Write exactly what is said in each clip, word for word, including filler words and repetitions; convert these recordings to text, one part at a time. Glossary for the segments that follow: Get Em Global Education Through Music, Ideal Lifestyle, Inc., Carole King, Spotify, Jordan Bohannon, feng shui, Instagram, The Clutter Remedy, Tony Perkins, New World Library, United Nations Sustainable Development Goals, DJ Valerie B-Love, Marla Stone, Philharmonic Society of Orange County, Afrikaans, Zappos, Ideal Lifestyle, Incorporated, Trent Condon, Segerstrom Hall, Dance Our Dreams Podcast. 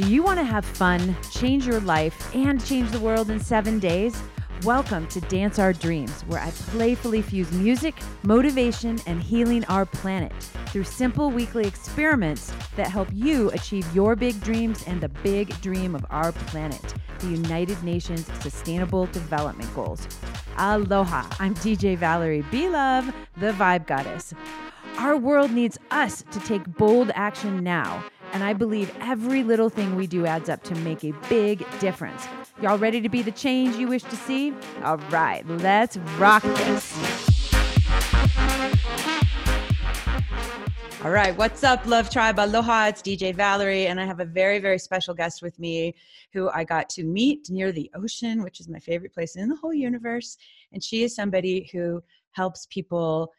Do you want to have fun, change your life, and change the world in seven days? Welcome to Dance Our Dreams, where I playfully fuse music, motivation, and healing our planet through simple weekly experiments that help you achieve your big dreams and the big dream of our planet, the United Nations Sustainable Development Goals. Aloha, I'm D J Valerie B-Love, the Vibe Goddess. Our world needs us to take bold action now, and I believe every little thing we do adds up to make a big difference. Y'all ready to be the change you wish to see? All right, let's rock this. All right, what's up, Love Tribe? Aloha, it's D J Valerie, and I have a very, very special guest with me who I got to meet near the ocean, which is my favorite place in the whole universe. And she is somebody who helps people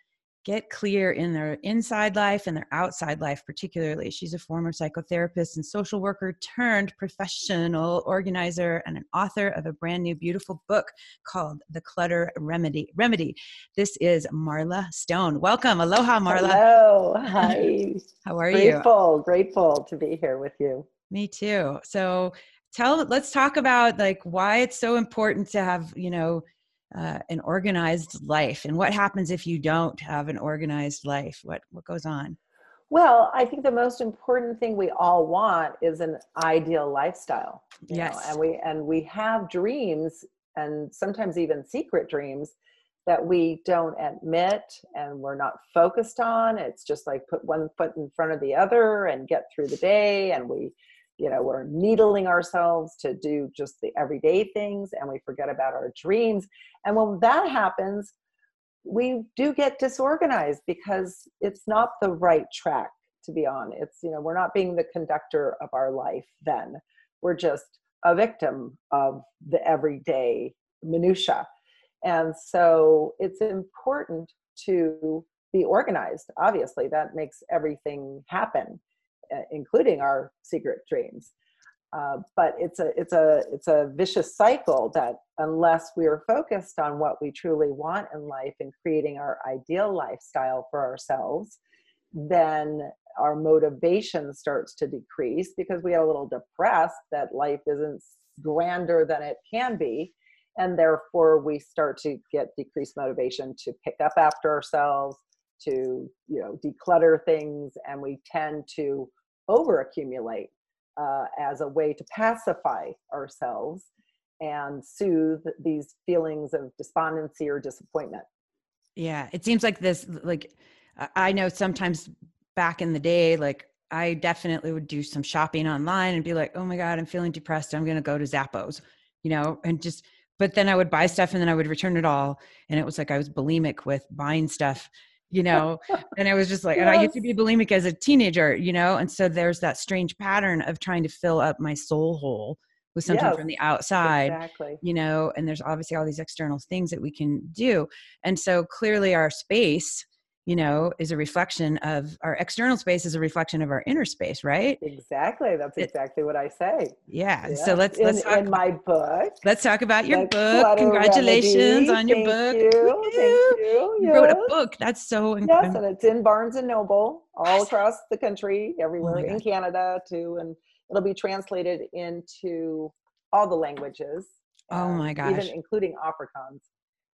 get clear in their inside life and their outside life particularly. She's a former psychotherapist and social worker turned professional organizer and an author of a brand new beautiful book called The Clutter Remedy. Remedy. This is Marla Stone. Welcome. Aloha, Marla. Hello. Hi. How are grateful, you? Grateful, grateful to be here with you. Me too. So tell, let's talk about like why it's so important to have, you know, Uh, an organized life, and what happens if you don't have an organized life? What what goes on? Well, I think the most important thing we all want is an ideal lifestyle. You yes, know? and we and we have dreams, and sometimes even secret dreams that we don't admit, and we're not focused on. It's just like put one foot in front of the other and get through the day, and we. You know, we're needling ourselves to do just the everyday things, and we forget about our dreams. And when that happens, we do get disorganized because it's not the right track to be on. It's, you know, we're not being the conductor of our life then. We're just a victim of the everyday minutia. And so it's important to be organized. Obviously, that makes everything happen, including our secret dreams. Uh, but it's a, it's a, it's a vicious cycle that unless we are focused on what we truly want in life and creating our ideal lifestyle for ourselves, then our motivation starts to decrease because we get a little depressed that life isn't grander than it can be. And therefore we start to get decreased motivation to pick up after ourselves, to, you know, declutter things. And we tend to overaccumulate uh, as a way to pacify ourselves and soothe these feelings of despondency or disappointment. Yeah, it seems like this, like, I know sometimes back in the day, like, I definitely would do some shopping online and be like, oh my God, I'm feeling depressed. I'm going to go to Zappos, you know, and just, but then I would buy stuff and then I would return it all. And it was like I was bulimic with buying stuff, you know, and I was just like, yes. And I used to be bulimic as a teenager, you know, and so there's that strange pattern of trying to fill up my soul hole with something yes. from the outside, exactly. you know, and there's obviously all these external things that we can do. And so clearly our space, you know, is a reflection of our external space is a reflection of our inner space, right? Exactly. That's it, exactly what I say. Yeah. yeah. So let's, in, let's talk in my book. Let's talk about your book. Congratulations remedy. on your Thank book. You. Thank you. You yes. wrote a book. That's so incredible. Yes, and it's in Barnes and Noble all across the country, everywhere oh in God. Canada too, and it'll be translated into all the languages. Oh uh, my gosh! Even including Afrikaans.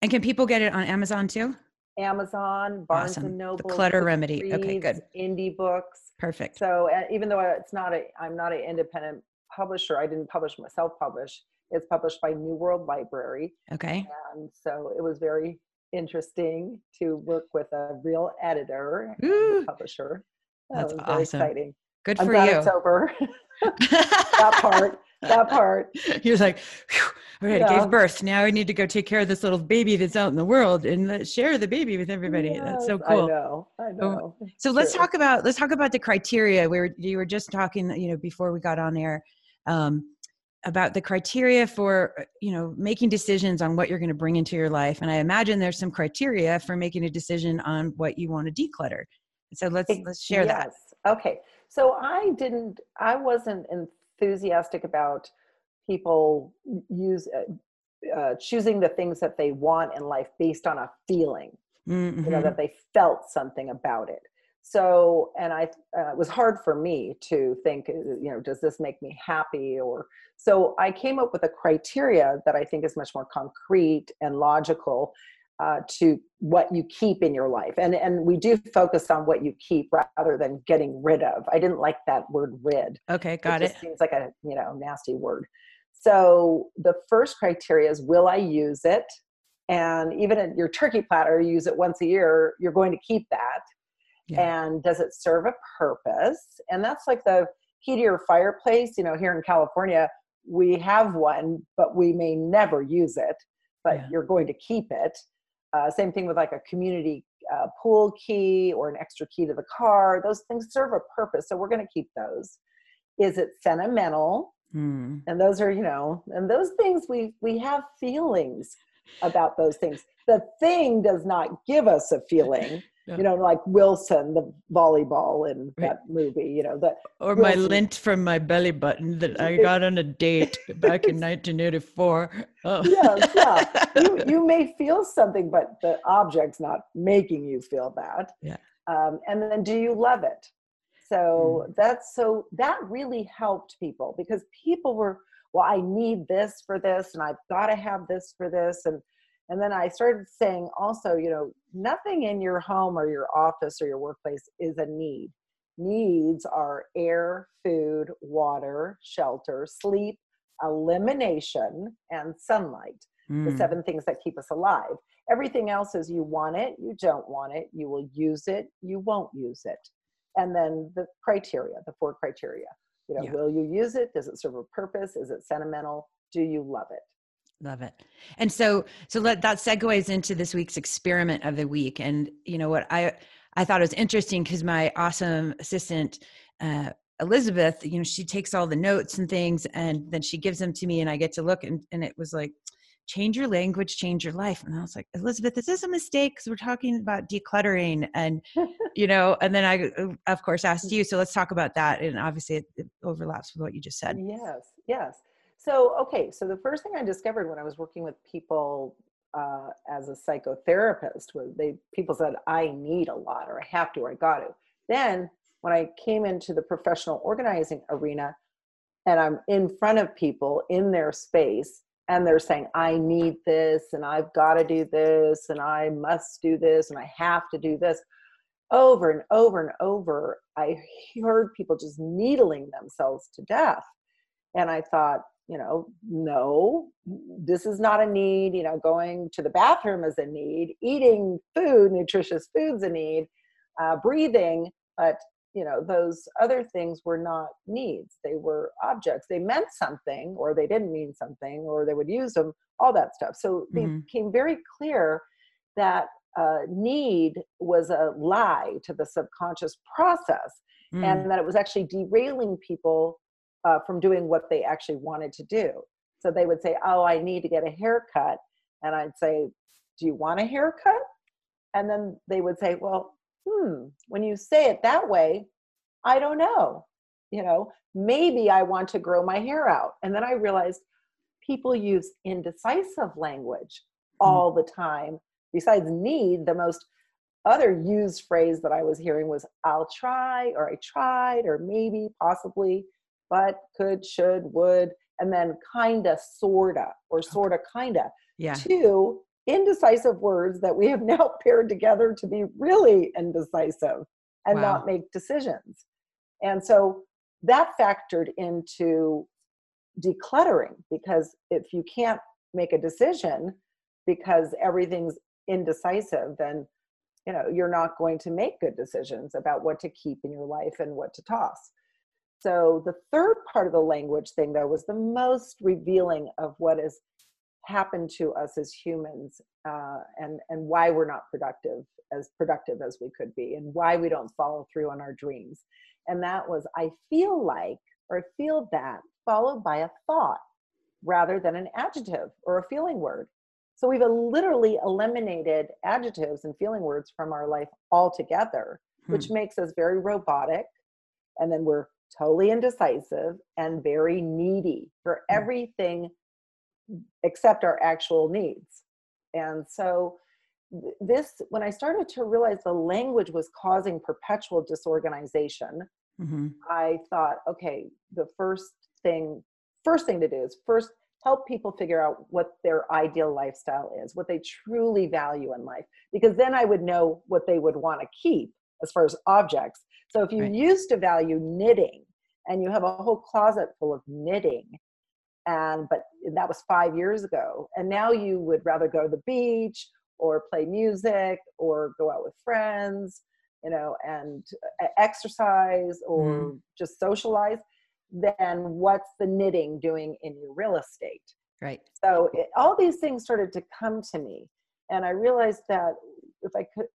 And can people get it on Amazon too? Amazon, Barnes awesome. and Noble, The Clutter Remedy. Reads, okay, good. Indie books. Perfect. So uh, even though it's not a, I'm not an independent publisher, I didn't publish myself. Publish. It's published by New World Library. Okay. And so it was very interesting to work with a real editor and Ooh, publisher. So that's it was very awesome. Exciting. Good for I'm you. It's over. that part. That part. He was like, whew. All right, yeah. I gave birth. Now I need to go take care of this little baby that's out in the world and let's share the baby with everybody. Yes, that's so cool. I know, I know. So, so let's talk about let's talk about the criteria. We were you were just talking, you know, before we got on air, um, about the criteria for, you know, making decisions on what you're going to bring into your life. And I imagine there's some criteria for making a decision on what you want to declutter. So let's let's share yes. that. Okay. So I didn't. I wasn't enthusiastic about. People use uh, uh, choosing the things that they want in life based on a feeling, mm-hmm. you know, that they felt something about it. So, and I, uh, it was hard for me to think, you know, does this make me happy? Or, so I came up with a criteria that I think is much more concrete and logical uh, to what you keep in your life. And, and we do focus on what you keep rather than getting rid of. I didn't like that word rid. Okay. Got it. It just seems like a, you know, nasty word. So the first criteria is, will I use it? And even in your turkey platter, you use it once a year, you're going to keep that. Yeah. And does it serve a purpose? And that's like the key to your fireplace. You know, here in California, we have one, but we may never use it, but yeah. you're going to keep it. Uh, same thing with like a community uh, pool key or an extra key to the car. Those things serve a purpose. So we're going to keep those. Is it sentimental? Mm. And those are, you know, and those things we, we have feelings about those things. The thing does not give us a feeling. You know, like Wilson, the volleyball in that movie, you know, that or Wilson. My lint from my belly button that I got on a date back in nineteen eighty-four. Oh. Yes, yeah. You, you may feel something, but the object's not making you feel that. Yeah. Um, and then, do you love it? So mm. that's so that really helped people, because people were, well, I need this for this, and I've got to have this for this, and. And then I started saying also, you know, nothing in your home or your office or your workplace is a need. Needs are air, food, water, shelter, sleep, elimination, and sunlight. Mm. The seven things that keep us alive. Everything else is you want it, you don't want it, you will use it, you won't use it. And then the criteria, the four criteria. You know, yeah. will you use it? Does it serve a purpose? Is it sentimental? Do you love it? Love it. And so, so let, that segues into this week's experiment of the week. And you know what, I, I thought it was interesting because my awesome assistant, uh, Elizabeth, you know, she takes all the notes and things, and then she gives them to me and I get to look, and, and it was like, change your language, change your life. And I was like, Elizabeth, this is a mistake because we're talking about decluttering and, you know, and then I, of course, asked you, so let's talk about that. And obviously it, it overlaps with what you just said. Yes. Yes. So, okay. So the first thing I discovered when I was working with people uh, as a psychotherapist was they, people said, I need a lot, or I have to, or I got to. Then when I came into the professional organizing arena and I'm in front of people in their space and they're saying, I need this, and I've got to do this, and I must do this, and I have to do this, over and over and over, I heard people just needling themselves to death. And I thought, you know, no, this is not a need. You know, going to the bathroom is a need, eating food, nutritious food's a need, uh, breathing, but you know, those other things were not needs. They were objects. They meant something, or they didn't mean something, or they would use them, all that stuff. So mm-hmm. It became very clear that uh, need was a lie to the subconscious process, mm-hmm. and that it was actually derailing people Uh, from doing what they actually wanted to do. So they would say, oh, I need to get a haircut. And I'd say, do you want a haircut? And then they would say, well, hmm, when you say it that way, I don't know. You know, maybe I want to grow my hair out. And then I realized people use indecisive language all mm-hmm. the time. Besides need, the most other used phrase that I was hearing was, I'll try, or I tried, or maybe, possibly, but, could, should, would, and then kinda, sorta, or sorta, kinda. Yeah. Two indecisive words that we have now paired together to be really indecisive and wow. not make decisions. And so that factored into decluttering, because if you can't make a decision because everything's indecisive, then you know, you're not going to make good decisions about what to keep in your life and what to toss. So the third part of the language thing, though, was the most revealing of what has happened to us as humans, uh, and, and why we're not productive, as productive as we could be, and why we don't follow through on our dreams. And that was, I feel like, or I feel that, followed by a thought rather than an adjective or a feeling word. So we've literally eliminated adjectives and feeling words from our life altogether, hmm. which makes us very robotic. And then we're totally indecisive and very needy for everything except our actual needs. And so this, when I started to realize the language was causing perpetual disorganization, mm-hmm. I thought, okay, the first thing, first thing to do is first help people figure out what their ideal lifestyle is, what they truly value in life, because then I would know what they would want to keep as far as objects. So if you right. used to value knitting and you have a whole closet full of knitting, and but that was five years ago, and now you would rather go to the beach or play music or go out with friends, you know, and exercise or mm. just socialize, then what's the knitting doing in your real estate? Right. So it, all these things started to come to me. And I realized that if I could,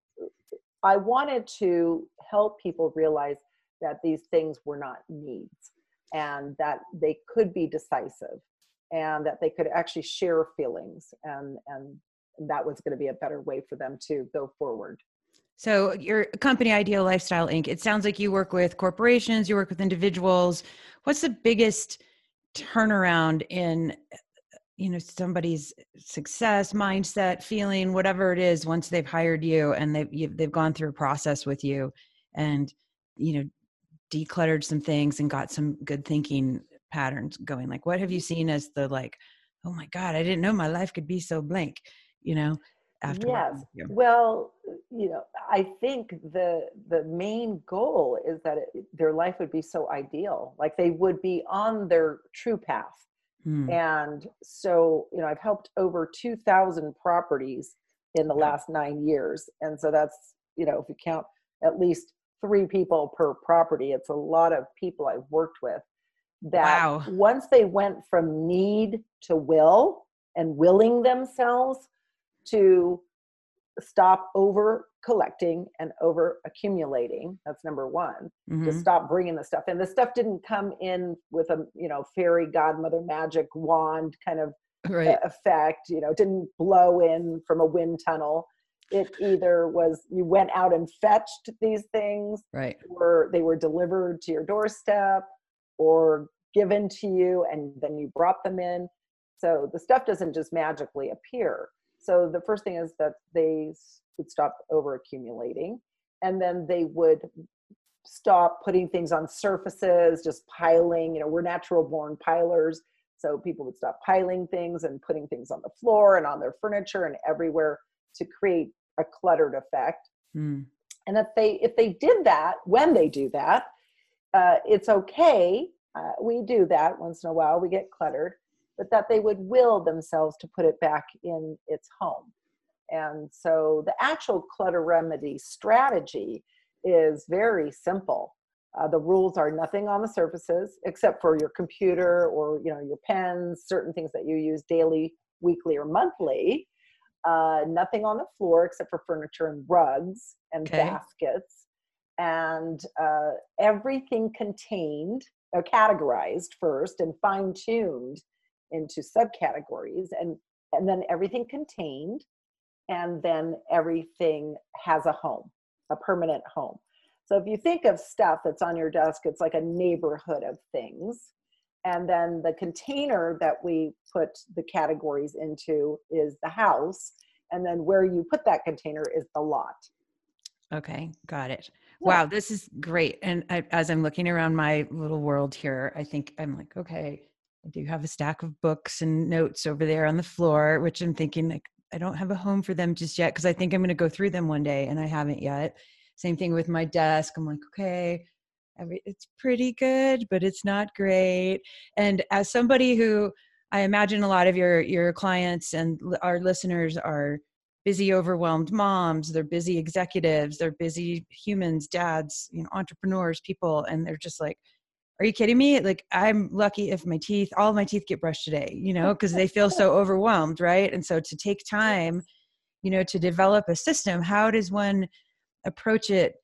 I wanted to help people realize that these things were not needs and that they could be decisive and that they could actually share feelings, and, and that was going to be a better way for them to go forward. So your company, Ideal Lifestyle, Incorporated, it sounds like you work with corporations, you work with individuals. What's the biggest turnaround in, you know, somebody's success, mindset, feeling, whatever it is, once they've hired you and they've, you've, they've gone through a process with you and, you know, decluttered some things and got some good thinking patterns going? Like, what have you seen as the, like, oh my God, I didn't know my life could be so blank, you know? After yes. Yeah. Well, you know, I think the the main goal is that it, their life would be so ideal, like they would be on their true path. Hmm. And so, you know, I've helped over two thousand properties in the yeah. last nine years. And so that's, you know, if you count at least three people per property, it's a lot of people I've worked with that wow. once they went from need to will and willing themselves to stop over collecting and over accumulating. That's number one, mm-hmm. to stop bringing the stuff. And the stuff didn't come in with a, you know, fairy godmother magic wand kind of right. effect, you know, didn't blow in from a wind tunnel. It either was, you went out and fetched these things, right. or they were delivered to your doorstep or given to you, and then you brought them in. So the stuff doesn't just magically appear. So the first thing is that they would stop over accumulating, and then they would stop putting things on surfaces, just piling. You know, we're natural born pilers. So people would stop piling things and putting things on the floor and on their furniture and everywhere to create a cluttered effect. Mm. And if they, if they did that, when they do that, uh, it's okay. Uh, we do that once in a while, we get cluttered. But that they would will themselves to put it back in its home. And so the actual clutter remedy strategy is very simple. Uh, the rules are nothing on the surfaces except for your computer or, you know, your pens, certain things that you use daily, weekly, or monthly. Uh, nothing on the floor except for furniture and rugs and okay. baskets. And uh, everything contained or categorized first and fine-tuned into subcategories, and, and then everything contained, and then everything has a home, a permanent home. So if you think of stuff that's on your desk, it's like a neighborhood of things. And then the container that we put the categories into is the house. And then where you put that container is the lot. Okay, got it. Wow, this is great. And I, as I'm looking around my little world here, I think I'm like, okay, I do have a stack of books and notes over there on the floor, which I'm thinking, like, I don't have a home for them just yet because I think I'm going to go through them one day and I haven't yet. Same thing with my desk. I'm like, okay, every, it's pretty good, but it's not great. And as somebody who, I imagine a lot of your, your clients and our listeners are busy, overwhelmed moms, they're busy executives, they're busy humans, dads, you know, entrepreneurs, people, and they're just like, are you kidding me? Like, I'm lucky if my teeth, all of my teeth get brushed today, you know, because they feel so overwhelmed, right? And so to take time, you know, to develop a system, how does one approach it,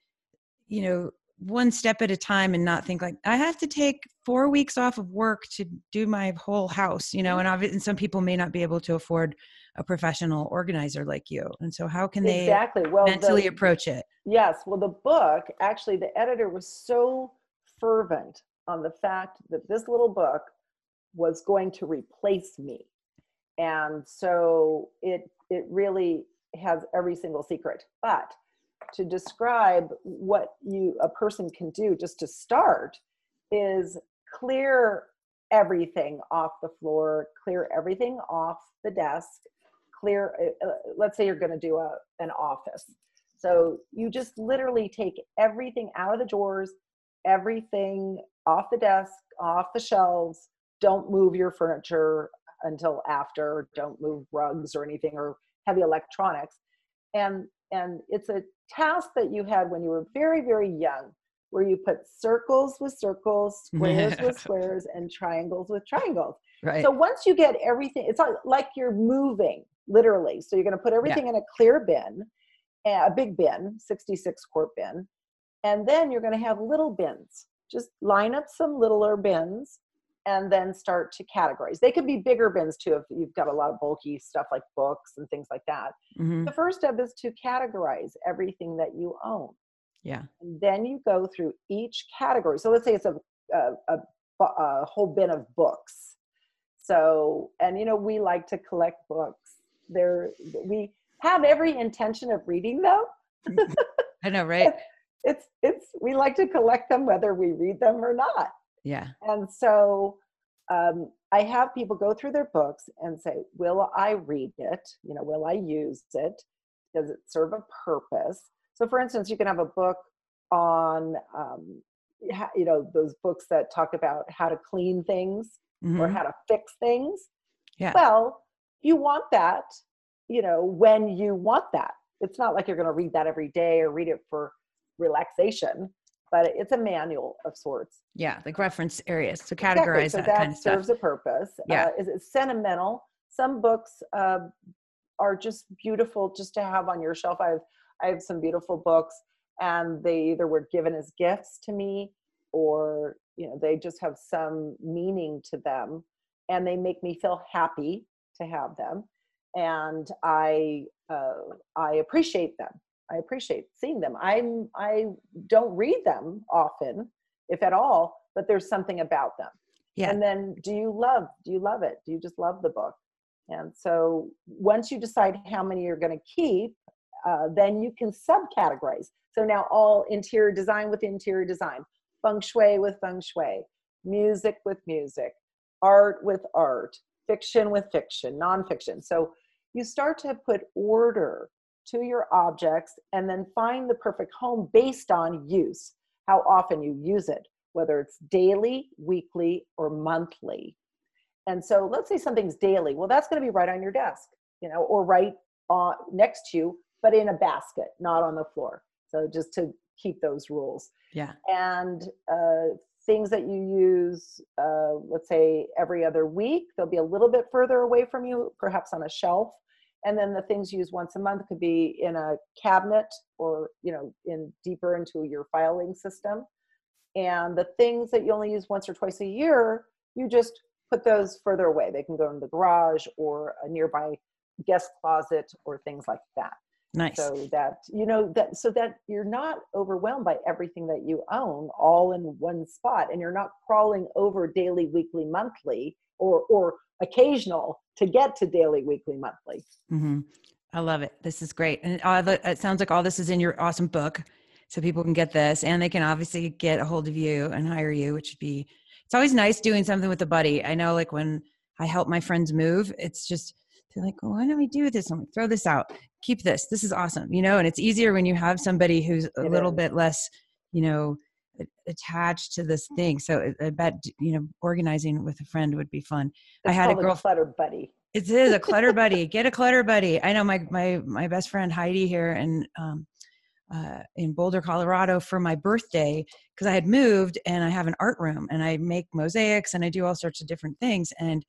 you know, one step at a time and not think like, I have to take four weeks off of work to do my whole house, you know, and, and some people may not be able to afford a professional organizer like you. And so how can they exactly. well, mentally the, approach it? Yes. Well, the book, actually, the editor was so fervent on the fact that this little book was going to replace me. And so it it really has every single secret, but to describe what you a person can do just to start is clear everything off the floor, clear everything off the desk, clear, uh, let's say you're going to do a, an office. So you just literally take everything out of the drawers, everything off the desk, off the shelves. Don't move your furniture until after. Don't move rugs or anything or heavy electronics. And and it's a task that you had when you were very, very young, where you put circles with circles, squares with squares, and triangles with triangles. Right. So once you get everything, it's like you're moving, literally. So you're going to put everything yeah. in a clear bin, a big bin, sixty-six quart bin, and then you're going to have little bins. Just line up some littler bins and then start to categorize. They could be bigger bins too if you've got a lot of bulky stuff like books and things like that. Mm-hmm. The first step is to categorize everything that you own. Yeah. And then you go through each category. So let's say it's a, a, a, a whole bin of books. So, and you know, we like to collect books. There, we have every intention of reading them. I know, right? It's, it's, we like to collect them whether we read them or not. Yeah. And so um, I have people go through their books and say, will I read it? You know, will I use it? Does it serve a purpose? So for instance, you can have a book on, um, you know, those books that talk about how to clean things mm-hmm. or how to fix things. Yeah. Well, you want that, you know, when you want that. It's not like you're going to read that every day or read it for relaxation, but it's a manual of sorts. Yeah, like reference areas to categorize exactly. so that, that kind of stuff. That serves a purpose. Yeah. Uh, it's, it's sentimental. Some books uh, are just beautiful just to have on your shelf. I have, I have some beautiful books, and they either were given as gifts to me or, you know, they just have some meaning to them, and they make me feel happy to have them. And I, uh, I appreciate them. I appreciate seeing them. I'm, I don't read them often, if at all, but there's something about them. Yeah. And then do you love, do you love it? Do you just love the book? And so once you decide how many you're going to keep, uh, then you can subcategorize. So now all interior design with interior design, feng shui with feng shui, music with music, art with art, fiction with fiction, nonfiction. So you start to put order to your objects, and then find the perfect home based on use, how often you use it, whether it's daily, weekly, or monthly. And so let's say something's daily. Well, that's going to be right on your desk, you know, or right on, next to you, but in a basket, not on the floor. So just to keep those rules. Yeah. And uh, things that you use, uh, let's say every other week, they'll be a little bit further away from you, perhaps on a shelf. And then the things you use once a month could be in a cabinet or, you know, in deeper into your filing system. And the things that you only use once or twice a year, you just put those further away. They can go in the garage or a nearby guest closet or things like that. Nice. So that, you know, that so that you're not overwhelmed by everything that you own all in one spot, and you're not crawling over daily, weekly, monthly, or or occasional to get to daily, weekly, monthly. Mm-hmm. I love it. This is great. And all the, it sounds like all this is in your awesome book. So people can get this, and they can obviously get a hold of you and hire you, which would be, it's always nice doing something with a buddy. I know, like when I help my friends move, it's just, they're like, well, why don't we do this? I'm like, throw this out, keep this. This is awesome. You know, and it's easier when you have somebody who's a it little is. bit less, you know, attached to this thing. So I bet, you know, organizing with a friend would be fun. It's I had a girl a clutter buddy. It is a clutter buddy. Get a clutter buddy. I know my, my, my best friend Heidi here in, um, uh, in Boulder, Colorado for my birthday, cause I had moved, and I have an art room, and I make mosaics, and I do all sorts of different things. And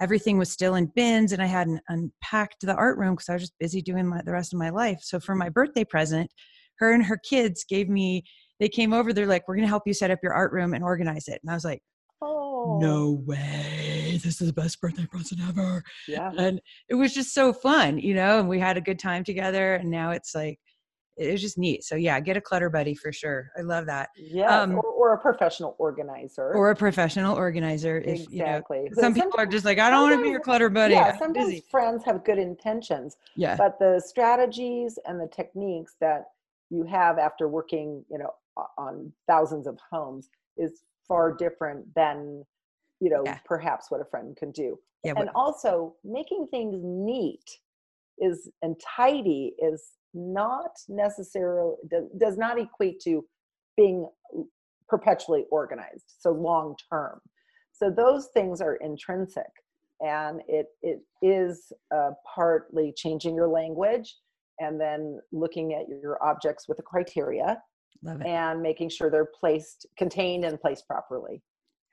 everything was still in bins, and I hadn't unpacked the art room cause I was just busy doing my, the rest of my life. So for my birthday present, her and her kids gave me They came over, they're like, we're going to help you set up your art room and organize it. And I was like, oh, no way. This is the best birthday present ever. Yeah. And it was just so fun, you know, and we had a good time together. And now it's like, it was just neat. So yeah, get a clutter buddy for sure. I love that. Yeah. Um, or, or a professional organizer. Or a professional organizer. If, exactly. You know, some people are just like, I don't want to be your clutter buddy. Yeah. I'm sometimes busy. Friends have good intentions. Yeah. But the strategies and the techniques that you have after working, you know, on thousands of homes is far different than, you know, yeah. perhaps what a friend can do. Yeah, and what, also making things neat is and tidy is not necessarily does, does not equate to being perpetually organized, so long term. So those things are intrinsic, and it it is uh, partly changing your language and then looking at your objects with a criteria. Love it. And making sure they're placed, contained and placed properly.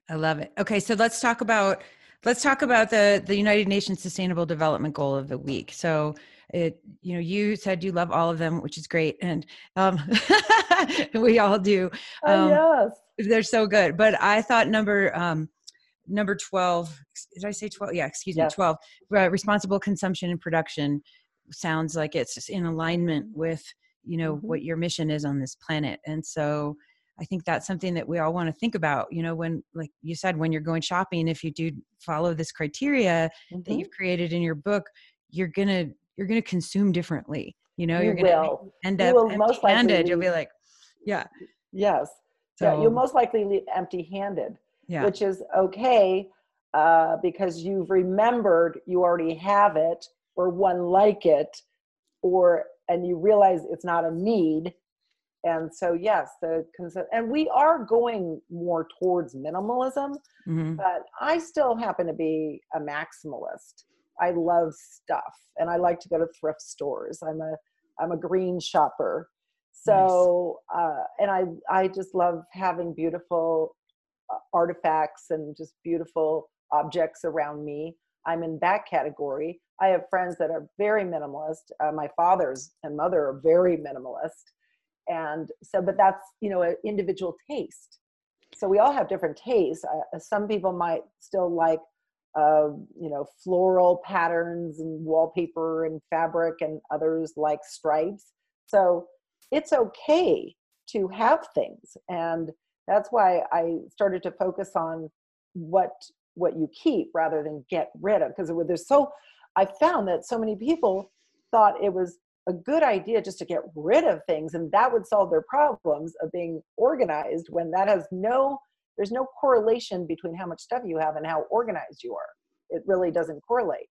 I love it. Okay. So let's talk about, let's talk about the, the United Nations Sustainable Development Goal of the week. So it, you know, you said you love all of them, which is great. And, um, we all do. Um, oh, yes. They're so good. But I thought number, um, number twelve, did I say twelve? Yeah. Excuse yes. me. twelve, uh, responsible consumption and production sounds like it's in alignment with, you know, mm-hmm. what your mission is on this planet. And so I think that's something that we all want to think about, you know, when, like you said, when you're going shopping, if you do follow this criteria mm-hmm. that you've created in your book, you're going to, you're going to consume differently. You know, you you're going to end up you empty handed. You'll be like, yeah, yes. So yeah, you'll most likely leave empty handed, yeah. which is okay. Uh, because you've remembered you already have it or one like it, or, and you realize it's not a need. And so, yes, the concept, and we are going more towards minimalism, mm-hmm. but I still happen to be a maximalist. I love stuff and I like to go to thrift stores. I'm a, I'm a green shopper. So, nice. uh, and I, I just love having beautiful uh, artifacts and just beautiful objects around me. I'm in that category. I have friends that are very minimalist. Uh, my father's and mother are very minimalist. And so, but that's, you know, an individual taste. So we all have different tastes. Uh, some people might still like, uh, you know, floral patterns and wallpaper and fabric, and others like stripes. So it's okay to have things. And that's why I started to focus on what, what you keep rather than get rid of. Because there's so, I found that so many people thought it was a good idea just to get rid of things, and that would solve their problems of being organized, when that has no, there's no correlation between how much stuff you have and how organized you are. It really doesn't correlate.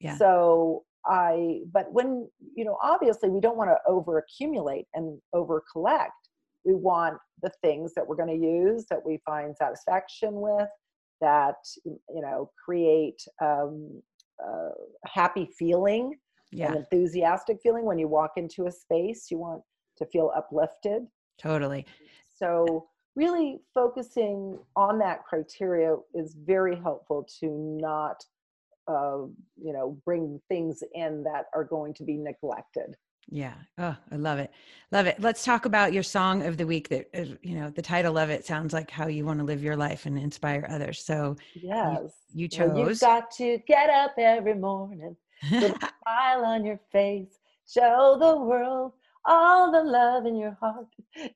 Yeah. So I, but when, you know, obviously we don't want to over accumulate and over collect. We want the things that we're going to use, that we find satisfaction with, that, you know, create um, uh, happy feeling. Yeah. An enthusiastic feeling when you walk into a space. You want to feel uplifted. Totally. So really focusing on that criteria is very helpful to not, uh, you know, bring things in that are going to be neglected. Yeah. Oh, I love it. Love it. Let's talk about your song of the week that, you know, the title of it sounds like how you want to live your life and inspire others. So yes, you, you chose. Well, you've got to get up every morning. With a smile on your face, show the world all the love in your heart.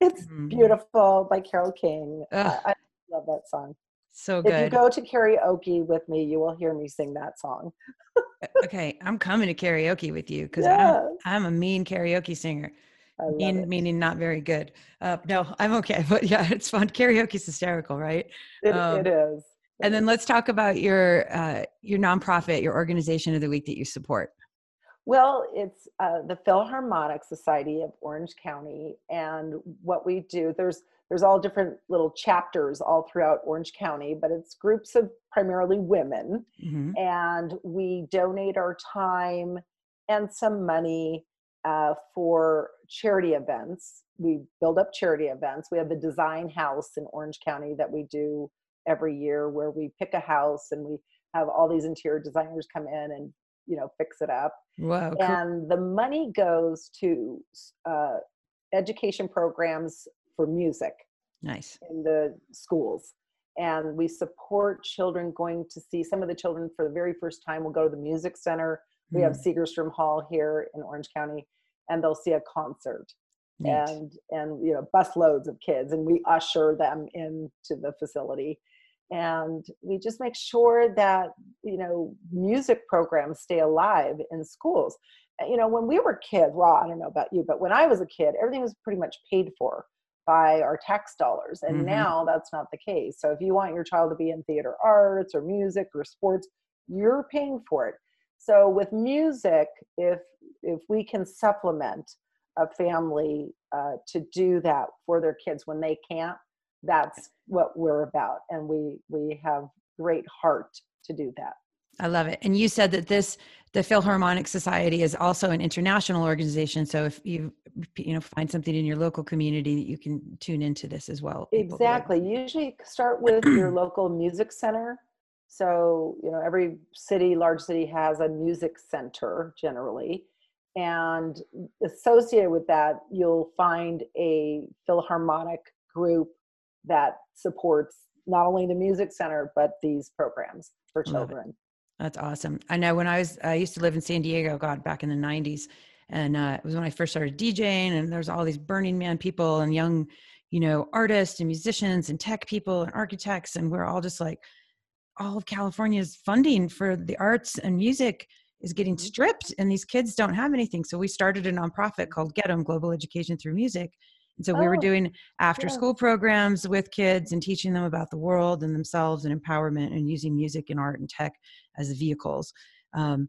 It's mm-hmm. beautiful, by Carole King. I, I love that song. So good. If you go to karaoke with me, you will hear me sing that song. Okay, I'm coming to karaoke with you, because yeah. I'm, I'm a mean karaoke singer. Mean, meaning not very good. Uh, no, I'm okay, but yeah, it's fun. Karaoke's hysterical, right? It, um, it is. And then let's talk about your uh, your nonprofit, your organization of the week that you support. Well, it's uh, the Philharmonic Society of Orange County, and what we do, there's there's all different little chapters all throughout Orange County, but it's groups of primarily women, mm-hmm. and we donate our time and some money uh, for charity events. We build up charity events. We have the Design House in Orange County that we do every year, where we pick a house and we have all these interior designers come in and, you know, fix it up. Wow! Cool. And the money goes to uh, education programs for music. Nice. In the schools. And we support children going to see, some of the children for the very first time will go to the music center. We mm. have Segerstrom Hall here in Orange County, and they'll see a concert. Neat. and and you know, busloads of kids, and we usher them into the facility, and we just make sure that, you know, music programs stay alive in schools. You know, when we were kids, well, I don't know about you, but when I was a kid, everything was pretty much paid for by our tax dollars, and mm-hmm. now that's not the case. So if you want your child to be in theater arts or music or sports, you're paying for it. So with music, if if we can supplement a family uh, to do that for their kids when they can't, that's what we're about, and we we have great heart to do that. I love it. And you said that this, the Philharmonic Society is also an international organization. So if you, you know, find something in your local community that you can tune into this as well. Exactly. Usually start with your local music center. So, you know, every city, large city has a music center generally. And associated with that, you'll find a Philharmonic group that supports not only the music center, but these programs for children. That's awesome. I know when I was, I used to live in San Diego, God, back in the nineties. And uh, it was when I first started DJing, and there's all these Burning Man people and young, you know, artists and musicians and tech people and architects. And we're all just like, all of California's funding for the arts and music is getting stripped, and these kids don't have anything. So we started a nonprofit called Get Em Global Education Through Music. And so oh, we were doing after school yeah. programs with kids and teaching them about the world and themselves and empowerment, and using music and art and tech as the vehicles. Um,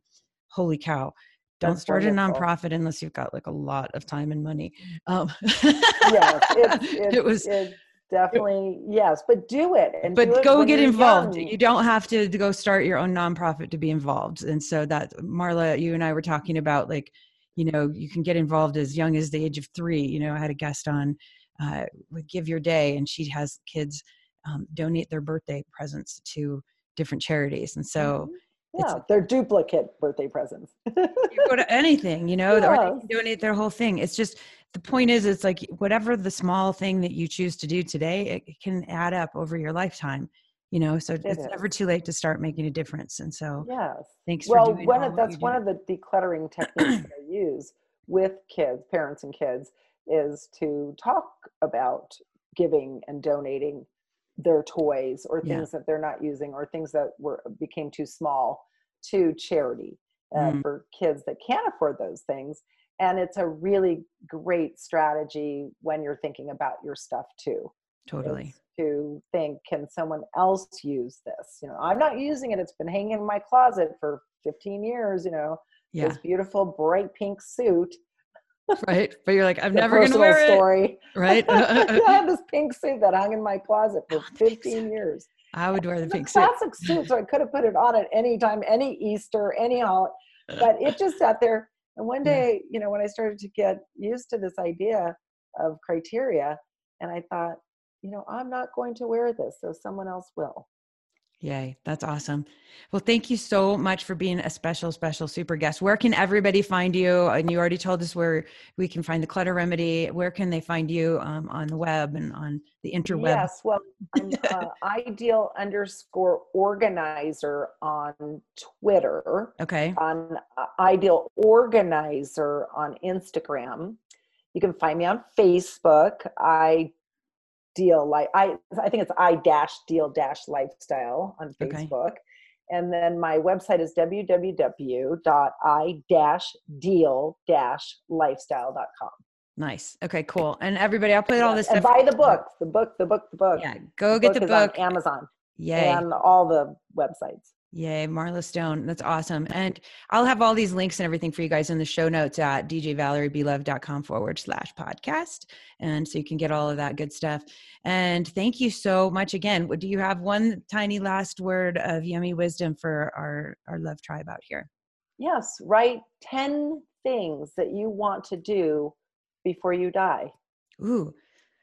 holy cow. Don't That's start wonderful. A nonprofit unless you've got like a lot of time and money. Um, yes, it's, it's, it was it's definitely, yes, but do it. And but do go it get involved. Young. You don't have to go start your own nonprofit to be involved. And so that, Marla, you and I were talking about, like, you know, you can get involved as young as the age of three. You know, I had a guest on uh, with Give Your Day, and she has kids um, donate their birthday presents to different charities. And so yeah, it's, they're duplicate birthday presents. You go to anything, you know, yeah. or they can donate their whole thing. It's just, the point is, it's like whatever the small thing that you choose to do today, it can add up over your lifetime. You know, so it it's is. Never too late to start making a difference. And so yes. thanks well, for doing one all of, that's one do. Of the decluttering techniques that I use with kids, parents and kids, is to talk about giving and donating their toys or things yeah. that they're not using, or things that were became too small, to charity uh, mm. for kids that can't afford those things. And it's a really great strategy when you're thinking about your stuff too. Totally. To think, can someone else use this? You know, I'm not using it. It's been hanging in my closet for fifteen years, you know, yeah. this beautiful bright pink suit. Right. But you're like, I'm never going to wear story. It. Right. I had this pink suit that hung in my closet for fifteen years. I would wear the pink suit. Classic suit. So I could have put it on at any time, any Easter, any holiday, but it just sat there. And one day, you know, when I started to get used to this idea of criteria, and I thought, you know, I'm not going to wear this, so someone else will. Yay. That's awesome. Well, thank you so much for being a special, special super guest. Where can everybody find you? And you already told us where we can find the Clutter Remedy. Where can they find you um, on the web and on the interweb? Yes. Well, I'm uh, ideal underscore organizer on Twitter. Okay. On uh, ideal organizer on Instagram. You can find me on Facebook. I Deal like I, I think it's I dash deal dash lifestyle on Facebook, okay. And then my website is w w w dot i dash deal dash lifestyle dot com. Nice. Okay. Cool. And everybody, I'll put all this. And stuff buy the book. The book. The book. The book. Yeah. Go the get book the book. On Amazon. Yay. And all the websites. Yay, Marla Stone. That's awesome. And I'll have all these links and everything for you guys in the show notes at djvaleriebelove.com forward slash podcast. And so you can get all of that good stuff. And thank you so much again. Do you have one tiny last word of yummy wisdom for our, our love tribe out here? Yes. Write ten things that you want to do before you die. Ooh.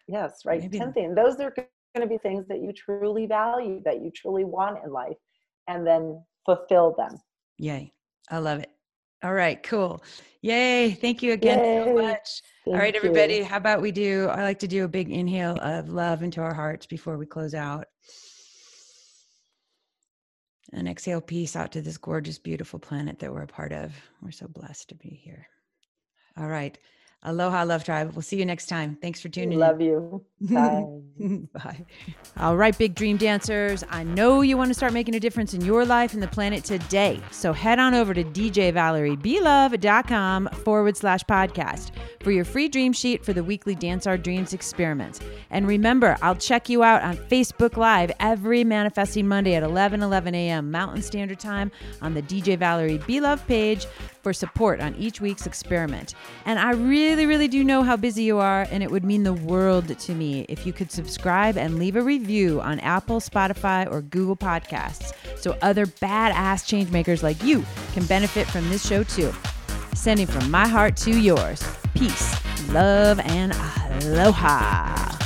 Yes. Write Maybe. ten things. Those are going to be things that you truly value, that you truly want in life, and then fulfill them. Yay. I love it. All right, cool. Yay. Thank you again Yay. So much. Thank All right, everybody. You. How about we do, I like to do a big inhale of love into our hearts before we close out. And exhale peace out to this gorgeous, beautiful planet that we're a part of. We're so blessed to be here. All right. Aloha, Love Tribe. We'll see you next time. Thanks for tuning in. Love you. Bye. Bye. All right, big dream dancers. I know you want to start making a difference in your life and the planet today. So head on over to djvaleriebelove.com forward slash podcast for your free dream sheet for the weekly Dance Our Dreams experiments. And remember, I'll check you out on Facebook Live every Manifesting Monday at eleven eleven a.m. Mountain Standard Time on the D J Valerie B-Love page for support on each week's experiment. And I really, really do know how busy you are, and it would mean the world to me if you could subscribe and leave a review on Apple, Spotify, or Google Podcasts so other badass change makers like you can benefit from this show too. Sending from my heart to yours, peace, love, and aloha.